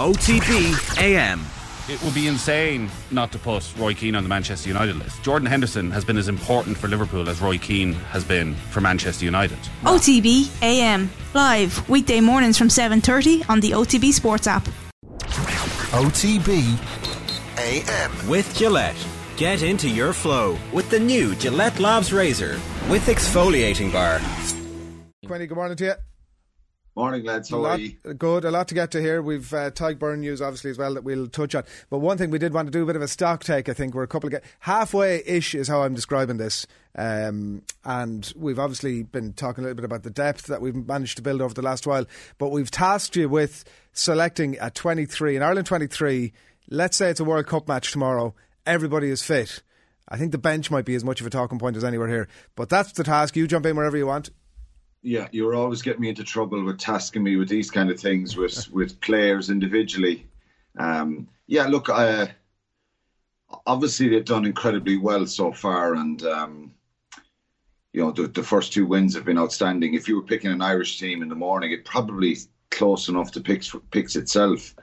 OTB AM. It would be insane not to put Roy Keane on the Manchester United list. Jordan Henderson has been as important for Liverpool as Roy Keane has been for Manchester United. OTB AM, live weekday mornings from 7:30 on the OTB Sports app. OTB AM with Gillette. Get into your flow with the new Gillette Labs razor with exfoliating bar. Quinny, good morning to you. Morning, lads. How are you? Good. A lot to get to here. We've Tadhg Beirne news, obviously, as well, that we'll touch on. But one thing we did want to do, a bit of a stock take, I think. We're a couple of... halfway-ish is how I'm describing this. And we've obviously been talking a little bit about the depth that we've managed to build over the last while. But we've tasked you with selecting a 23, an Ireland 23. Let's say it's a World Cup match tomorrow. Everybody is fit. I think the bench might be as much of a talking point as anywhere here. But that's the task. You jump in wherever you want. Yeah, you're always getting me into trouble with tasking me with these kind of things with players individually. Obviously they've done incredibly well so far, and the first two wins have been outstanding. If you were picking an Irish team in the morning, it probably close enough to picks itself.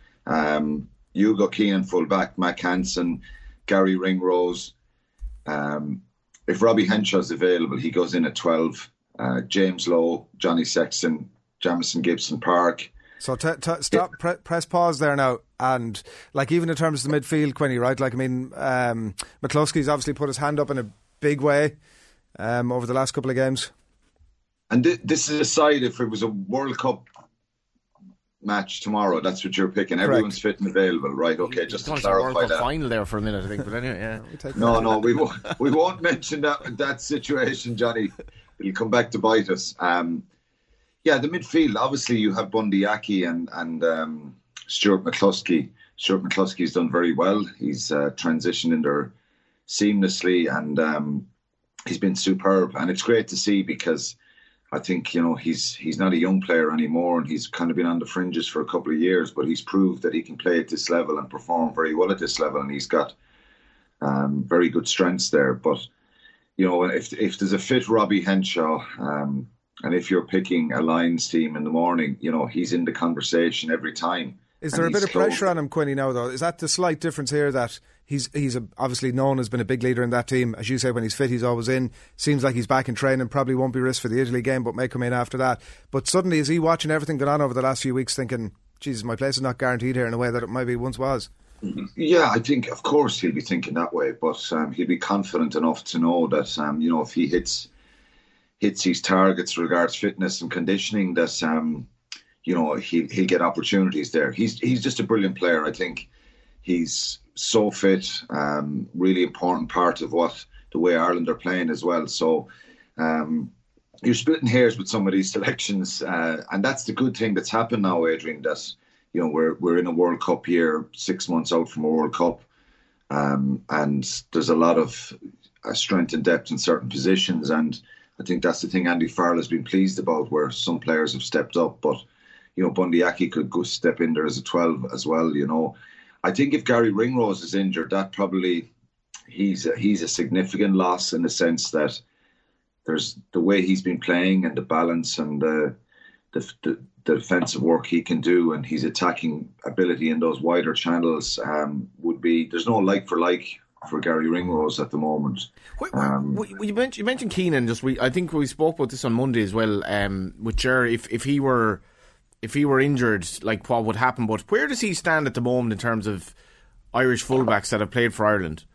Hugo Keenan fullback, Mack Hansen, Gary Ringrose. If Robbie Henshaw's available, he goes in at 12. James Lowe, Johnny Sexton, Jamison Gibson Park. So press pause there now. And like, even in terms of the midfield, Quinny, right? Like, I mean, McCluskey's obviously put his hand up in a big way over the last couple of games. And this is a side, if it was a World Cup match tomorrow, that's what you're picking. Correct. Everyone's fit and available, right? Okay, just to clarify World Cup that. Final there for a minute, I think. But anyway, yeah. we won't mention that situation, Johnny. It'll come back to bite us. The midfield, obviously you have Bundyaki and Stuart McCluskey. Stuart McCluskey's done very well. He's transitioned in there seamlessly, and he's been superb. And it's great to see, because I think, he's not a young player anymore, and he's kind of been on the fringes for a couple of years, but he's proved that he can play at this level and perform very well at this level, and he's got very good strengths there. But if there's a fit Robbie Henshaw, and if you're picking a Lions team in the morning, he's in the conversation every time. Is there a bit of pressure on him, Quinny, now, though? Is that the slight difference here, that he's obviously known as been a big leader in that team? As you say, when he's fit, he's always in. Seems like he's back in training, probably won't be risked for the Italy game, but may come in after that. But suddenly, is he watching everything going on over the last few weeks thinking, Jesus, my place is not guaranteed here in a way that it maybe once was? Yeah, I think, of course, he'll be thinking that way, but he'll be confident enough to know that, if he hits his targets regards fitness and conditioning, that, he'll get opportunities there. He's just a brilliant player. I think he's so fit, really important part of the way Ireland are playing as well. So you're splitting hairs with some of these selections, and that's the good thing that's happened now, Adrian, that we're in a World Cup year, 6 months out from a World Cup, and there's a lot of strength and depth in certain positions, and I think that's the thing Andy Farrell has been pleased about, where some players have stepped up, but Bundyaki could go step in there as a 12 as well. I think if Gary Ringrose is injured, that probably he's a significant loss, in the sense that there's the way he's been playing and the balance and the defensive work he can do, and his attacking ability in those wider channels there's no like for like for Gary Ringrose at the moment. You mentioned Keenan. I think we spoke about this on Monday as well. With Jerry, if he were injured, like, what would happen? But where does he stand at the moment in terms of Irish fullbacks that have played for Ireland?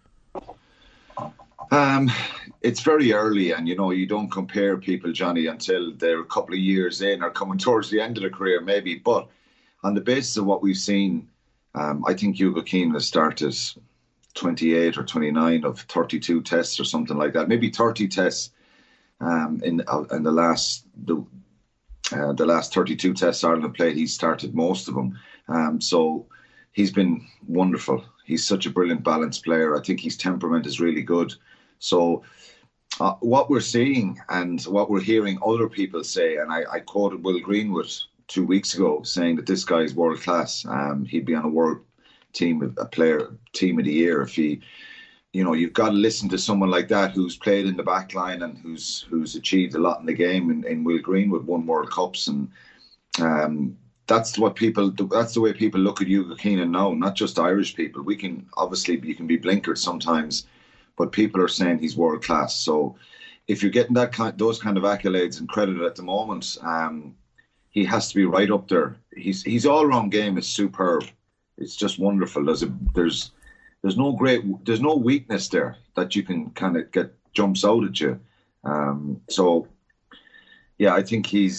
It's very early, and you don't compare people, Johnny, until they're a couple of years in or coming towards the end of their career, maybe. But on the basis of what we've seen, I think Hugo Keenan has started 28 or 29 of 32 tests or something like that, maybe 30 tests in the last 32 tests Ireland have played. He's started most of them, so he's been wonderful. He's such a brilliant balanced player. I think his temperament is really good. So what we're seeing and what we're hearing other people say, and I quoted Will Greenwood 2 weeks ago saying that this guy is world class. He'd be on a world team, a player team of the year if he. You've got to listen to someone like that who's played in the back line and who's achieved a lot in the game. And Will Greenwood won World Cups, and that's the way people look at Hugo Keenan now, not just Irish people. We can obviously, you can be blinkered sometimes, but people are saying he's world class. So if you're getting those kind of accolades and credit at the moment, he has to be right up there. His all-round game is superb. It's just wonderful. There's no weakness there that you can kind of get jumps out at you. So yeah, I think he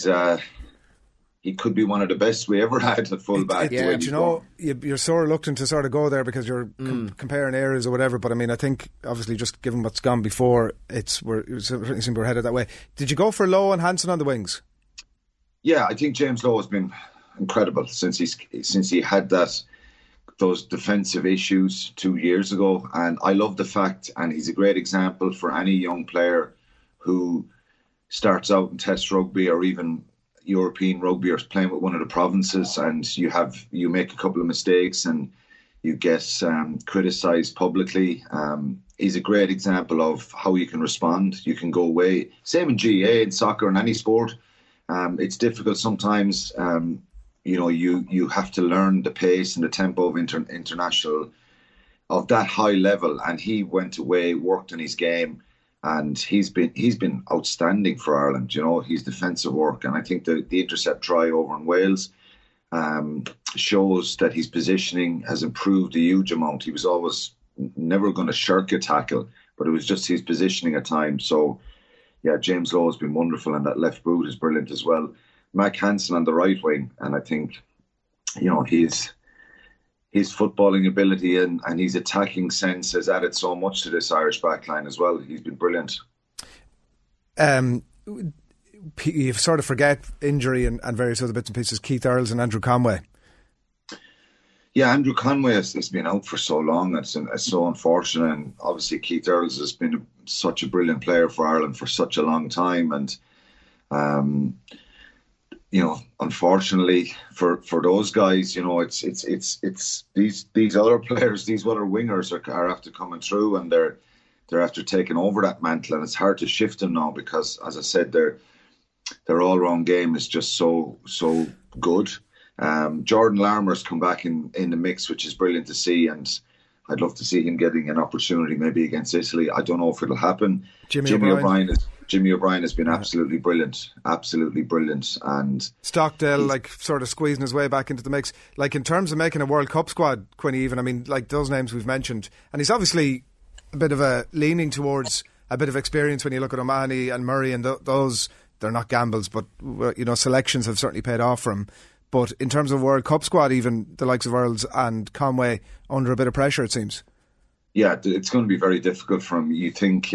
could be one of the best we ever had at fullback. Yeah, do you know, you're so reluctant to sort of go there because you're comparing areas or whatever. But I mean, I think obviously just given what's gone before, we're headed that way. Did you go for Lowe and Hansen on the wings? Yeah, I think James Lowe has been incredible since he had those defensive issues 2 years ago, and I love the fact, and he's a great example for any young player who starts out in Test rugby or even European rugby or is playing with one of the provinces, and you make a couple of mistakes and you get criticised publicly. He's a great example of how you can respond. You can go away. Same in GAA, in soccer, in any sport. It's difficult sometimes. You know, you have to learn the pace and the tempo of international, of that high level. And he went away, worked on his game, and he's been outstanding for Ireland. You know, his defensive work, and I think the intercept try over in Wales shows that his positioning has improved a huge amount. He was always never going to shirk a tackle, but it was just his positioning at times. So yeah, James Lowe has been wonderful, and that left boot is brilliant as well. Mack Hansen on the right wing, and I think, you know, his footballing ability and his attacking sense has added so much to this Irish backline as well. He's been brilliant. You sort of forget injury and various other bits and pieces. Keith Earls and Andrew Conway. Yeah, Andrew Conway has been out for so long. It's so unfortunate, and obviously Keith Earls has been such a brilliant player for Ireland for such a long time, and you know, unfortunately for those guys, you know, it's these other players, these other wingers are after coming through, and they're after taking over that mantle, and it's hard to shift them now because, as I said, their all-round game is just so good. Jordan Larmour's come back in the mix, which is brilliant to see, and I'd love to see him getting an opportunity maybe against Italy. I don't know if it'll happen. Jimmy O'Brien has been absolutely brilliant. And Stockdale, like, sort of squeezing his way back into the mix. Like, in terms of making a World Cup squad, Quinny, even, I mean, like, those names we've mentioned. And he's obviously a bit of a leaning towards a bit of experience when you look at O'Mahony and Murray, and those, they're not gambles, but, you know, selections have certainly paid off for him. But in terms of World Cup squad, even the likes of Earls and Conway under a bit of pressure, it seems. Yeah, it's going to be very difficult for him. You think...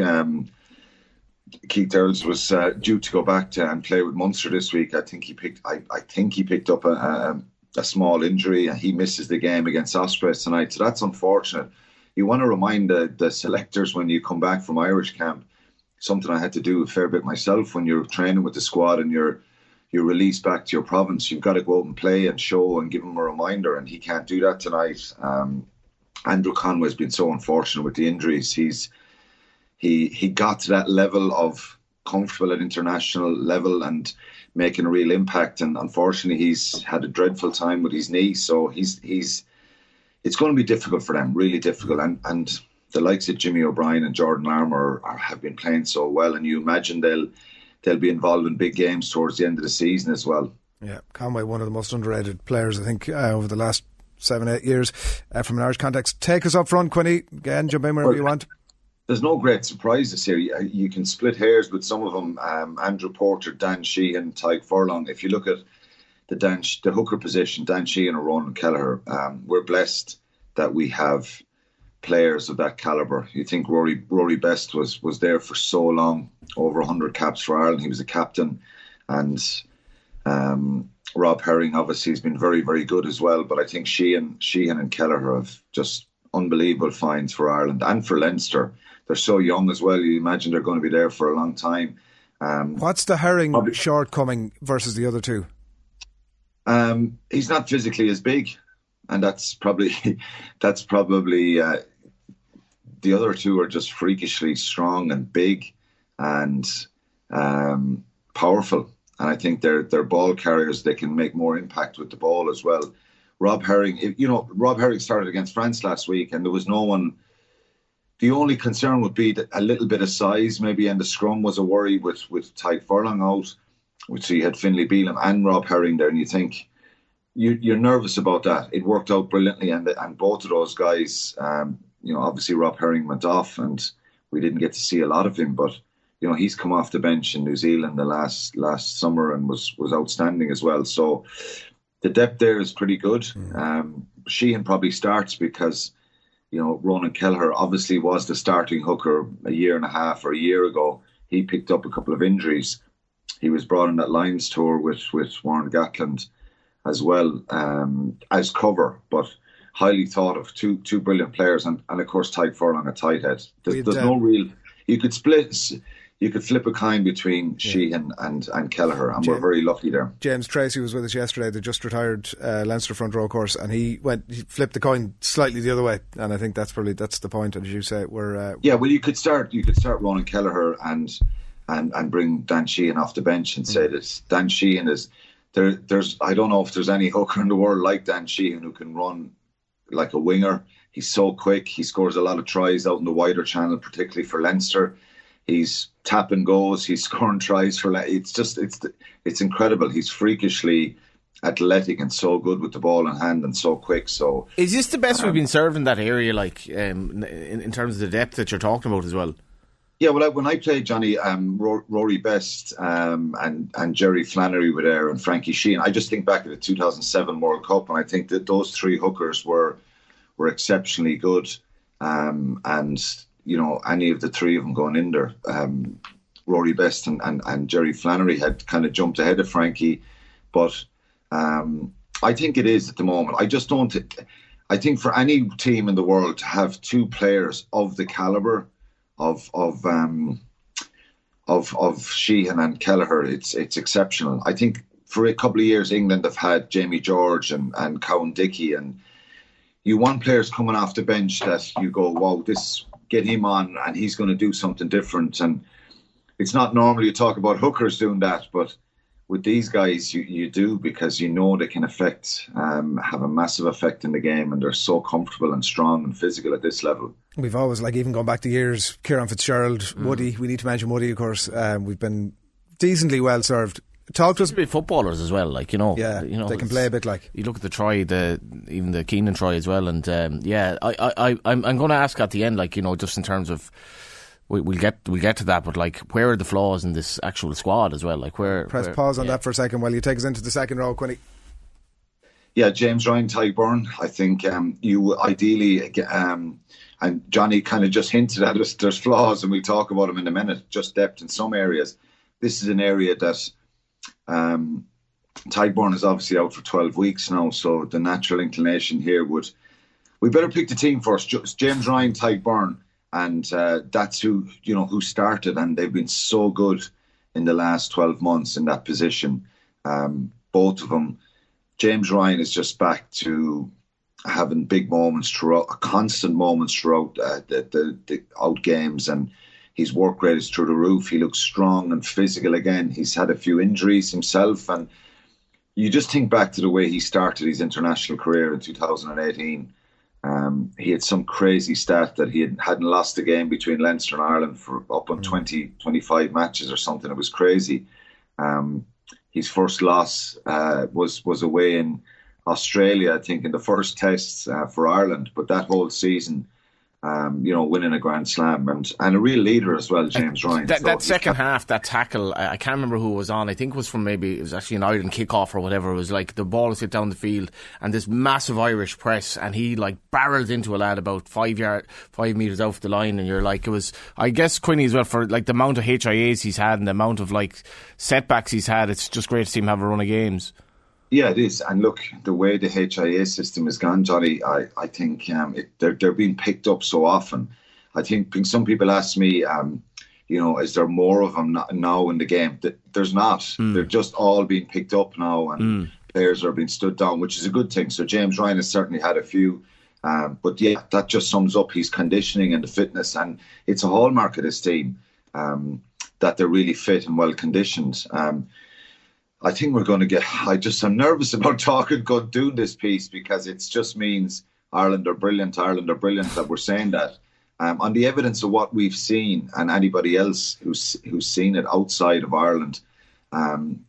Keith Earls was due to go back to and play with Munster this week. I think he picked up a small injury, and he misses the game against Ospreys tonight. So that's unfortunate. You want to remind the selectors when you come back from Irish camp, something I had to do a fair bit myself, when you're training with the squad and you're released back to your province, you've got to go out and play and show and give him a reminder, and he can't do that tonight. Andrew Conway's been so unfortunate with the injuries. He got to that level of comfortable at international level and making a real impact. And unfortunately, he's had a dreadful time with his knee. So it's going to be difficult for them, really difficult. And the likes of Jimmy O'Brien and Jordan Larmour have been playing so well. And you imagine they'll be involved in big games towards the end of the season as well. Yeah, Conway, one of the most underrated players, I think, over the last 7-8 years from an Irish context. Take us up front, Quinny. Again, jump in wherever you want. There's no great surprises here. You can split hairs with some of them. Andrew Porter, Dan Sheehan, Tadhg Furlong. If you look at the hooker position, Dan Sheehan or Ronan Kelleher, we're blessed that we have players of that calibre. You think Rory Best was there for so long, over 100 caps for Ireland. He was a captain. And Rob Herring, obviously, has been very, very good as well. But I think Sheehan and Kelleher have just unbelievable finds for Ireland and for Leinster. They're so young as well. You imagine they're going to be there for a long time. What's the Herring shortcoming versus the other two? He's not physically as big, and that's probably the other two are just freakishly strong and big and powerful. And I think they're ball carriers. They can make more impact with the ball as well. Rob Herring, you know, Rob Herring started against France last week and there was no one. The only concern would be that a little bit of size maybe, and the scrum was a worry with Tadhg Furlong out, which he had Finlay Beelam and Rob Herring there, and you think, you're nervous about that. It worked out brilliantly, and both of those guys, you know, obviously Rob Herring went off and we didn't get to see a lot of him, but you know, he's come off the bench in New Zealand the last summer and was outstanding as well. So the depth there is pretty good. Sheehan probably starts because, you know, Ronan Kelleher obviously was the starting hooker a year and a half or a year ago. He picked up a couple of injuries. He was brought on that Lions tour with Warren Gatland as well, as cover, but highly thought of. Two brilliant players, and of course Tadhg Furlong at tight head. There's no real... You could flip a coin between Sheehan and Kelleher, and we're very lucky there. James Tracy was with us yesterday, the just retired Leinster front row course, and he flipped the coin slightly the other way, and I think that's the point. And as you say, we're well, you could start Ronan Kelleher and bring Dan Sheehan off the bench and say that Dan Sheehan is there. I don't know if there's any hooker in the world like Dan Sheehan who can run like a winger. He's so quick. He scores a lot of tries out in the wider channel, particularly for Leinster. He's tapping goals. He's scoring tries for. It's incredible. He's freakishly athletic and so good with the ball in hand and so quick. So is this the best we've been serving that area, like in terms of the depth that you're talking about as well? Yeah, well, when I played, Johnny, Rory Best and Jerry Flannery were there, and Frankie Sheehan. I just think back to the 2007 World Cup, and I think that those three hookers were exceptionally good, and. You know, any of the three of them going in there, Rory Best and Jerry Flannery had kind of jumped ahead of Frankie, but I think it is at the moment. I just don't. I think for any team in the world to have two players of the caliber of Sheehan and Kelleher, it's exceptional. I think for a couple of years England have had Jamie George and Cowan Dickey, and you want players coming off the bench that you go, wow, this. Get him on and he's going to do something different. And it's not normally you talk about hookers doing that, but with these guys you do, because you know they can have a massive effect in the game, and they're so comfortable and strong and physical at this level. We've always, like, even gone back to years, Kieran Fitzgerald, Woody, we need to mention Woody, of course. We've been decently well served. Talk to us. Be footballers as well, like, you know. Yeah, you know, they can play a bit. Like, you look at the try, even the Keenan try as well, and I'm going to ask at the end, like, you know, just in terms of we'll get to that, but like, where are the flaws in this actual squad as well? Like, where pause on that for a second while you take us into the second row, Quinny. Yeah, James Ryan, Tadhg Beirne. I think you ideally, and Johnny kind of just hinted at us. There's flaws, and we'll talk about them in a minute. Just depth in some areas. This is an area that. Tadhg Beirne is obviously out for 12 weeks now, so the natural inclination here would... We better pick the team first. James Ryan, Tadhg Beirne, and that's who, you know, who started, and they've been so good in the last 12 months in that position. Both of them. James Ryan is just back to having big moments throughout, constant moments throughout the out games, and his work rate is through the roof. He looks strong and physical again. He's had a few injuries himself. And you just think back to the way he started his international career in 2018. He had some crazy stat that he hadn't lost a game between Leinster and Ireland for up on 20, 25 matches or something. It was crazy. His first loss was away in Australia, I think, in the first test for Ireland. But that whole season... you know, winning a Grand Slam and a real leader as well, James Ryan. That second half, that tackle, I can't remember who was on. I think it was from maybe, it was actually an Ireland kickoff or whatever. It was like the ball was hit down the field and this massive Irish press, and he like barreled into a lad about 5 metres off the line, and you're like, it was, I guess, Quinny as well, for like the amount of HIAs he's had and the amount of like setbacks he's had, it's just great to see him have a run of games. Yeah, it is. And look, the way the HIA system has gone, Johnny, I think they're being picked up so often. I think some people ask me, you know, is there more of them now in the game? There's not. They're just all being picked up now, and players are being stood down, which is a good thing. So James Ryan has certainly had a few. But yeah, that just sums up his conditioning and the fitness. And it's a hallmark of this team that they're really fit and well conditioned. I think we're going to get, I'm nervous about talking, doing this piece, because it just means Ireland are brilliant that we're saying that. On the evidence of what we've seen, and anybody else who's seen it outside of Ireland,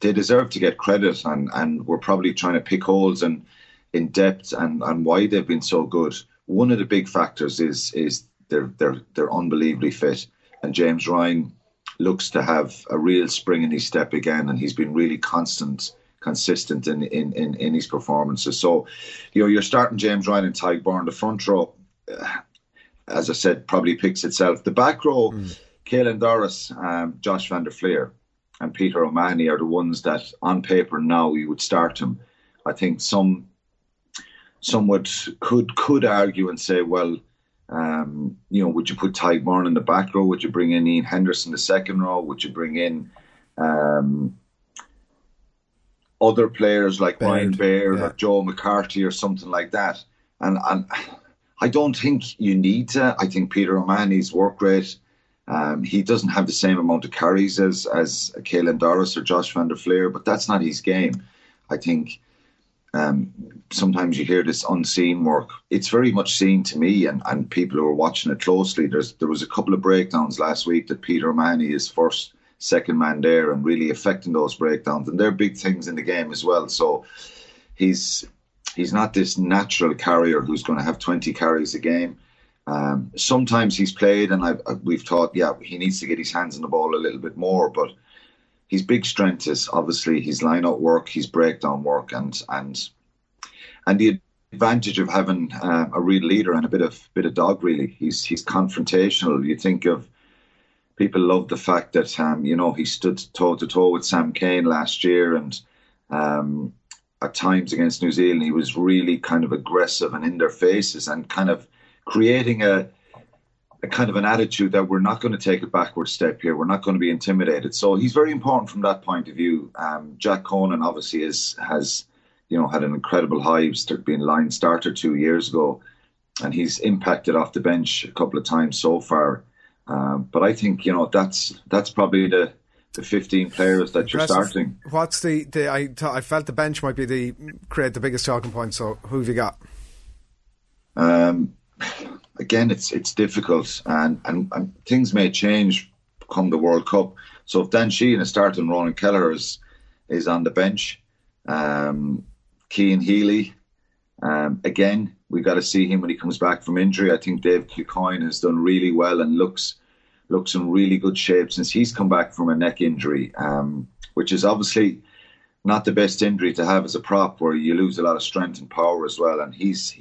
they deserve to get credit, and we're probably trying to pick holes and in depth and why they've been so good. One of the big factors is they're unbelievably fit, and James Ryan looks to have a real spring in his step again, and he's been really consistent in his performances. So, you know, you're starting James Ryan and Tadhg Beirne, the front row. As I said, probably picks itself. The back row, Caelan Doris, Josh van der Flier and Peter O'Mahony are the ones that on paper now you would start him. I think some would could argue and say, well, you know, would you put Tadhg Beirne in the back row? Would you bring in Iain Henderson the second row? Would you bring in other players like Baird, Ryan Baird or Joe McCarthy or something like that? And I don't think you need to. I think Peter O'Mahony's work rate, he doesn't have the same amount of carries as Caelan Doris or Josh van der Flier, but that's not his game. I think sometimes you hear this unseen work. It's very much seen to me and people who are watching it closely. There was a couple of breakdowns last week that Peter O'Mahony is first, second man there and really affecting those breakdowns. And they're big things in the game as well. So he's not this natural carrier who's going to have 20 carries a game. Sometimes he's played, and we've thought, he needs to get his hands on the ball a little bit more. But his big strength is obviously his line-out work, his breakdown work, and the advantage of having a real leader and a bit of dog. Really, he's confrontational. You think of people love the fact that you know, he stood toe to toe with Sam Cane last year, and at times against New Zealand, he was really kind of aggressive and in their faces and kind of creating a kind of an attitude that we're not going to take a backward step here. We're not going to be intimidated. So he's very important from that point of view. Jack Conan obviously has, you know, had an incredible high, being line starter 2 years ago, and he's impacted off the bench a couple of times so far. But I think, you know, that's probably the 15 players that you're starting. What's the I felt the bench might be the biggest talking point. So who have you got? Again, it's difficult, and things may change come the World Cup. So if Dan Sheehan is starting, Ronan Kelleher is on the bench. Cian Healy, again, we've got to see him when he comes back from injury. I think Dave Kilcoyne has done really well and looks in really good shape since he's come back from a neck injury, which is obviously not the best injury to have as a prop, where you lose a lot of strength and power as well. And he's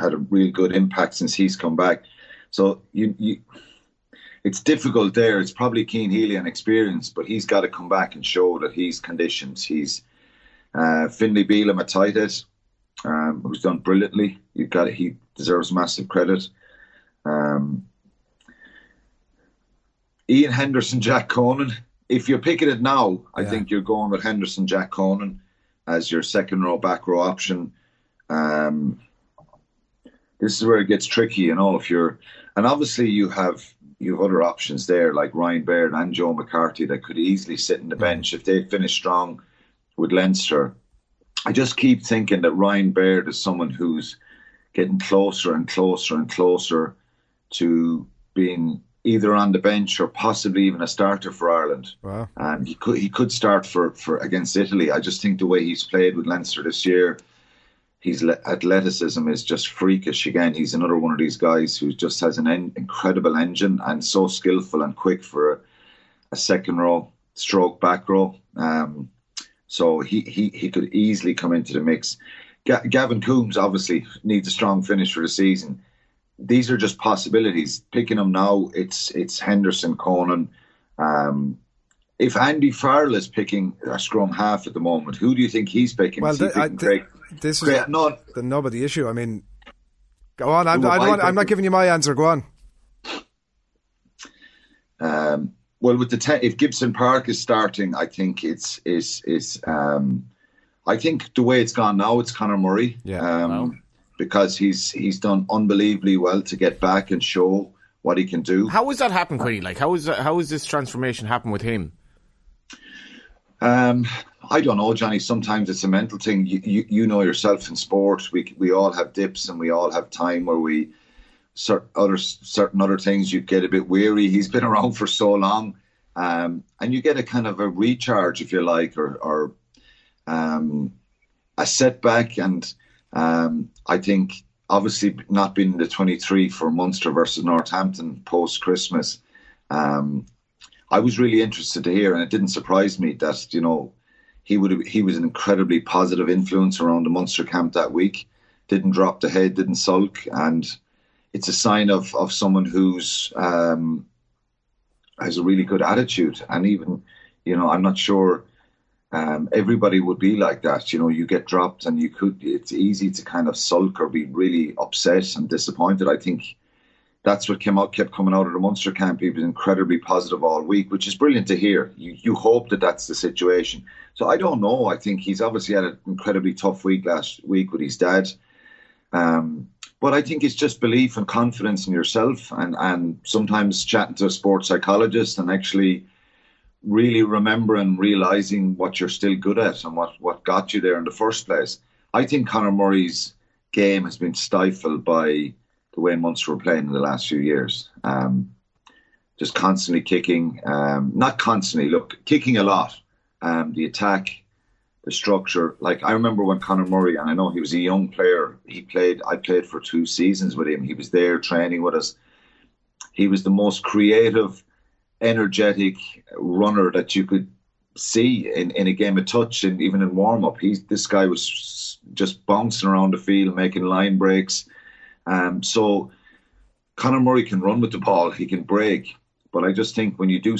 had a real good impact since he's come back. So it's difficult there. It's probably Cian Healy and experience, but he's got to come back and show that he's conditioned. He's Finlay Beelam at tight end, who's done brilliantly. He deserves massive credit. Iain Henderson, Jack Conan. If you're picking it now, I think you're going with Henderson, Jack Conan as your second row, back row option. This is where it gets tricky, you know. And obviously you have other options there like Ryan Baird and Joe McCarthy that could easily sit in the bench if they finish strong with Leinster. I just keep thinking that Ryan Baird is someone who's getting closer and closer and closer to being either on the bench or possibly even a starter for Ireland. Wow. He could start for against Italy. I just think the way he's played with Leinster this year, his athleticism is just freakish. Again, he's another one of these guys who just has an incredible engine and so skillful and quick for a second row, stroke back row. So he could easily come into the mix. Gavin Coombs obviously needs a strong finish for the season. These are just possibilities. Picking them now, it's Henderson, Conan. If Andy Farrell is picking a scrum half at the moment, who do you think he's picking? Well, the issue. I mean, go on. I'm not giving you my answer. Go on. Well, with if Gibson Park is starting, I think I think the way it's gone now, it's Conor Murray. Yeah. Wow. Because he's done unbelievably well to get back and show what he can do. How has that happened, Quinny? Like, how has this transformation happened with him? I don't know, Johnny, sometimes it's a mental thing. You know yourself in sport, we all have dips and we all have time where we, certain other things, you get a bit weary. He's been around for so long, and you get a kind of a recharge, if you like, or a setback. And I think obviously not being in the 23 for Munster versus Northampton post-Christmas, I was really interested to hear, and it didn't surprise me that, you know, he was an incredibly positive influence around the Munster camp that week. Didn't drop the head, didn't sulk, and it's a sign of someone who's has a really good attitude. And even, you know, I'm not sure everybody would be like that. You know, you get dropped and you could. It's easy to kind of sulk or be really upset and disappointed. I think that's what kept coming out of the Munster camp. He was incredibly positive all week, which is brilliant to hear. You hope that that's the situation. So I don't know. I think he's obviously had an incredibly tough week last week with his dad. But I think it's just belief and confidence in yourself, and sometimes chatting to a sports psychologist and actually really remembering, realising what you're still good at and what got you there in the first place. I think Conor Murray's game has been stifled by the way Munster were playing in the last few years. Just constantly kicking. Not constantly, look, kicking a lot. The attack, the structure. Like, I remember when Conor Murray, and I know he was a young player, I played for 2 seasons with him. He was there training with us. He was the most creative, energetic runner that you could see in a game of touch, and even in warm-up. This guy was just bouncing around the field, making line breaks. So Conor Murray can run with the ball, he can break, but I just think when you don't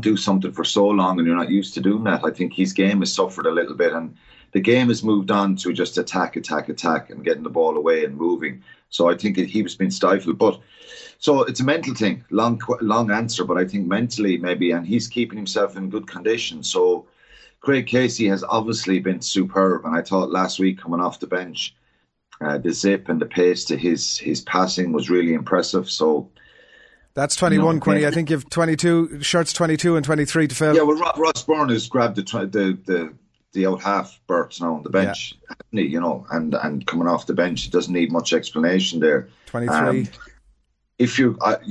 do something for so long and you're not used to doing that, I think his game has suffered a little bit, and the game has moved on to just attack and getting the ball away and moving. So I think he was being stifled, but so it's a mental thing, long answer, but I think mentally maybe, and he's keeping himself in good condition. So Craig Casey has obviously been superb, and I thought last week coming off the bench, the zip and the pace to his passing was really impressive. So that's 21, Quinny. I think you've 22 shirts, 22 and 23 to fill. Yeah, well, Ross Byrne has grabbed the out half berth now on the bench, yeah. You know, and coming off the bench, it doesn't need much explanation there. 23.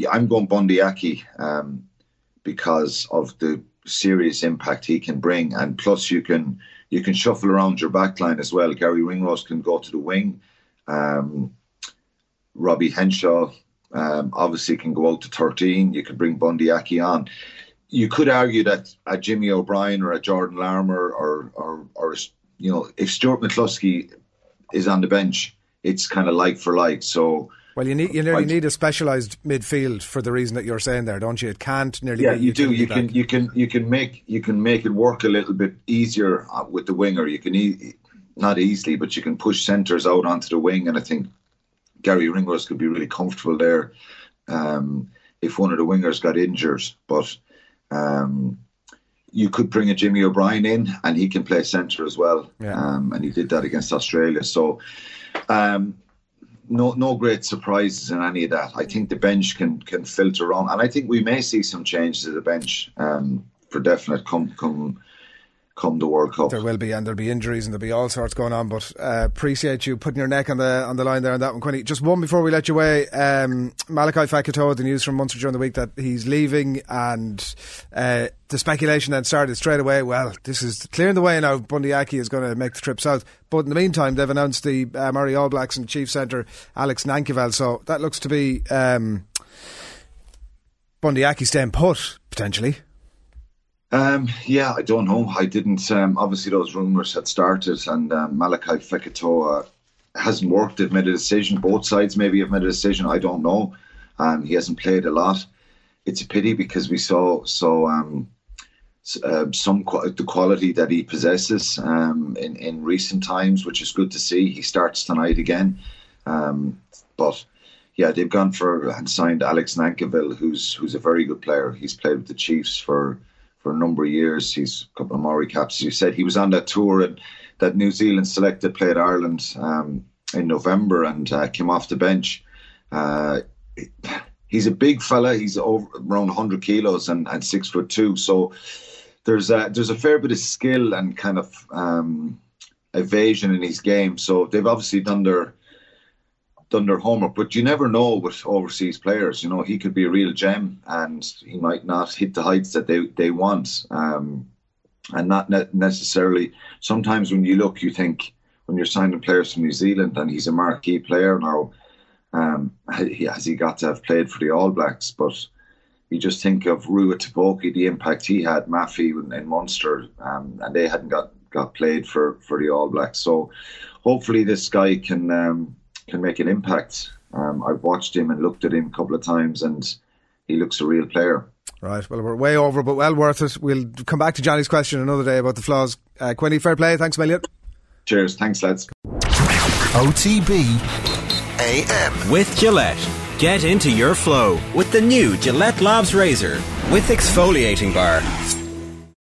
I'm going Bundyaki because of the serious impact he can bring, and plus you can shuffle around your back line as well. Gary Ringrose can go to the wing. Robbie Henshaw obviously can go out to 13. You could bring Bundyaki on. You could argue that a Jimmy O'Brien or a Jordan Larmour or you know, if Stuart McCluskey is on the bench, it's kind of like for like. So well, you need a specialised midfield for the reason that you're saying there, don't you? It can't nearly. Yeah, you do. You can make it work a little bit easier with the winger. You can not easily, but you can push centres out onto the wing, and I think Gary Ringrose could be really comfortable there if one of the wingers got injured. But you could bring a Jimmy O'Brien in, and he can play centre as well. Yeah. And he did that against Australia. So no great surprises in any of that. I think the bench can filter on, and I think we may see some changes to the bench for definite come the World Cup. There will be, and there'll be injuries and there'll be all sorts going on, but appreciate you putting your neck on the line there on that one, Quinny. Just one before we let you away. Malachi Fakutoa, the news from Munster during the week that he's leaving, and the speculation then started straight away, well, this is clearing the way now, Bundyaki is going to make the trip south, but in the meantime they've announced the Murray All Blacks and Chief Centre Alex Nankival, so that looks to be Bundyaki staying put potentially. Yeah, I don't know. I didn't. Obviously, those rumours had started, and Malachi Fakutoa hasn't worked. They've made a decision. Both sides maybe have made a decision. I don't know. He hasn't played a lot. It's a pity because we saw the quality that he possesses in recent times, which is good to see. He starts tonight again, but. Yeah, they've gone for and signed Alex Nankival, who's a very good player. He's played with the Chiefs for a number of years. He's a couple of Maori caps, as you said. He was on that tour and that New Zealand selected played Ireland in November, and came off the bench. He's a big fella. He's over around 100 kilos and 6'2". So there's a fair bit of skill and kind of evasion in his game. So they've obviously done their homework, but you never know with overseas players. You know, he could be a real gem and he might not hit the heights that they want. And not necessarily, sometimes when you look, you think, when you're signing players from New Zealand and he's a marquee player now, has he got to have played for the All Blacks? But you just think of Rua Tavoki, the impact he had, Maffey in Munster, and they hadn't got played for the All Blacks. So hopefully this guy can make an impact. I've watched him and looked at him a couple of times, and he looks a real player. Right, well, we're way over, but well worth it. We'll come back to Johnny's question another day about the flaws. Quinny, fair play. Thanks a million. Cheers. Thanks, lads. OTB AM with Gillette. Get into your flow with the new Gillette Labs razor with exfoliating bar.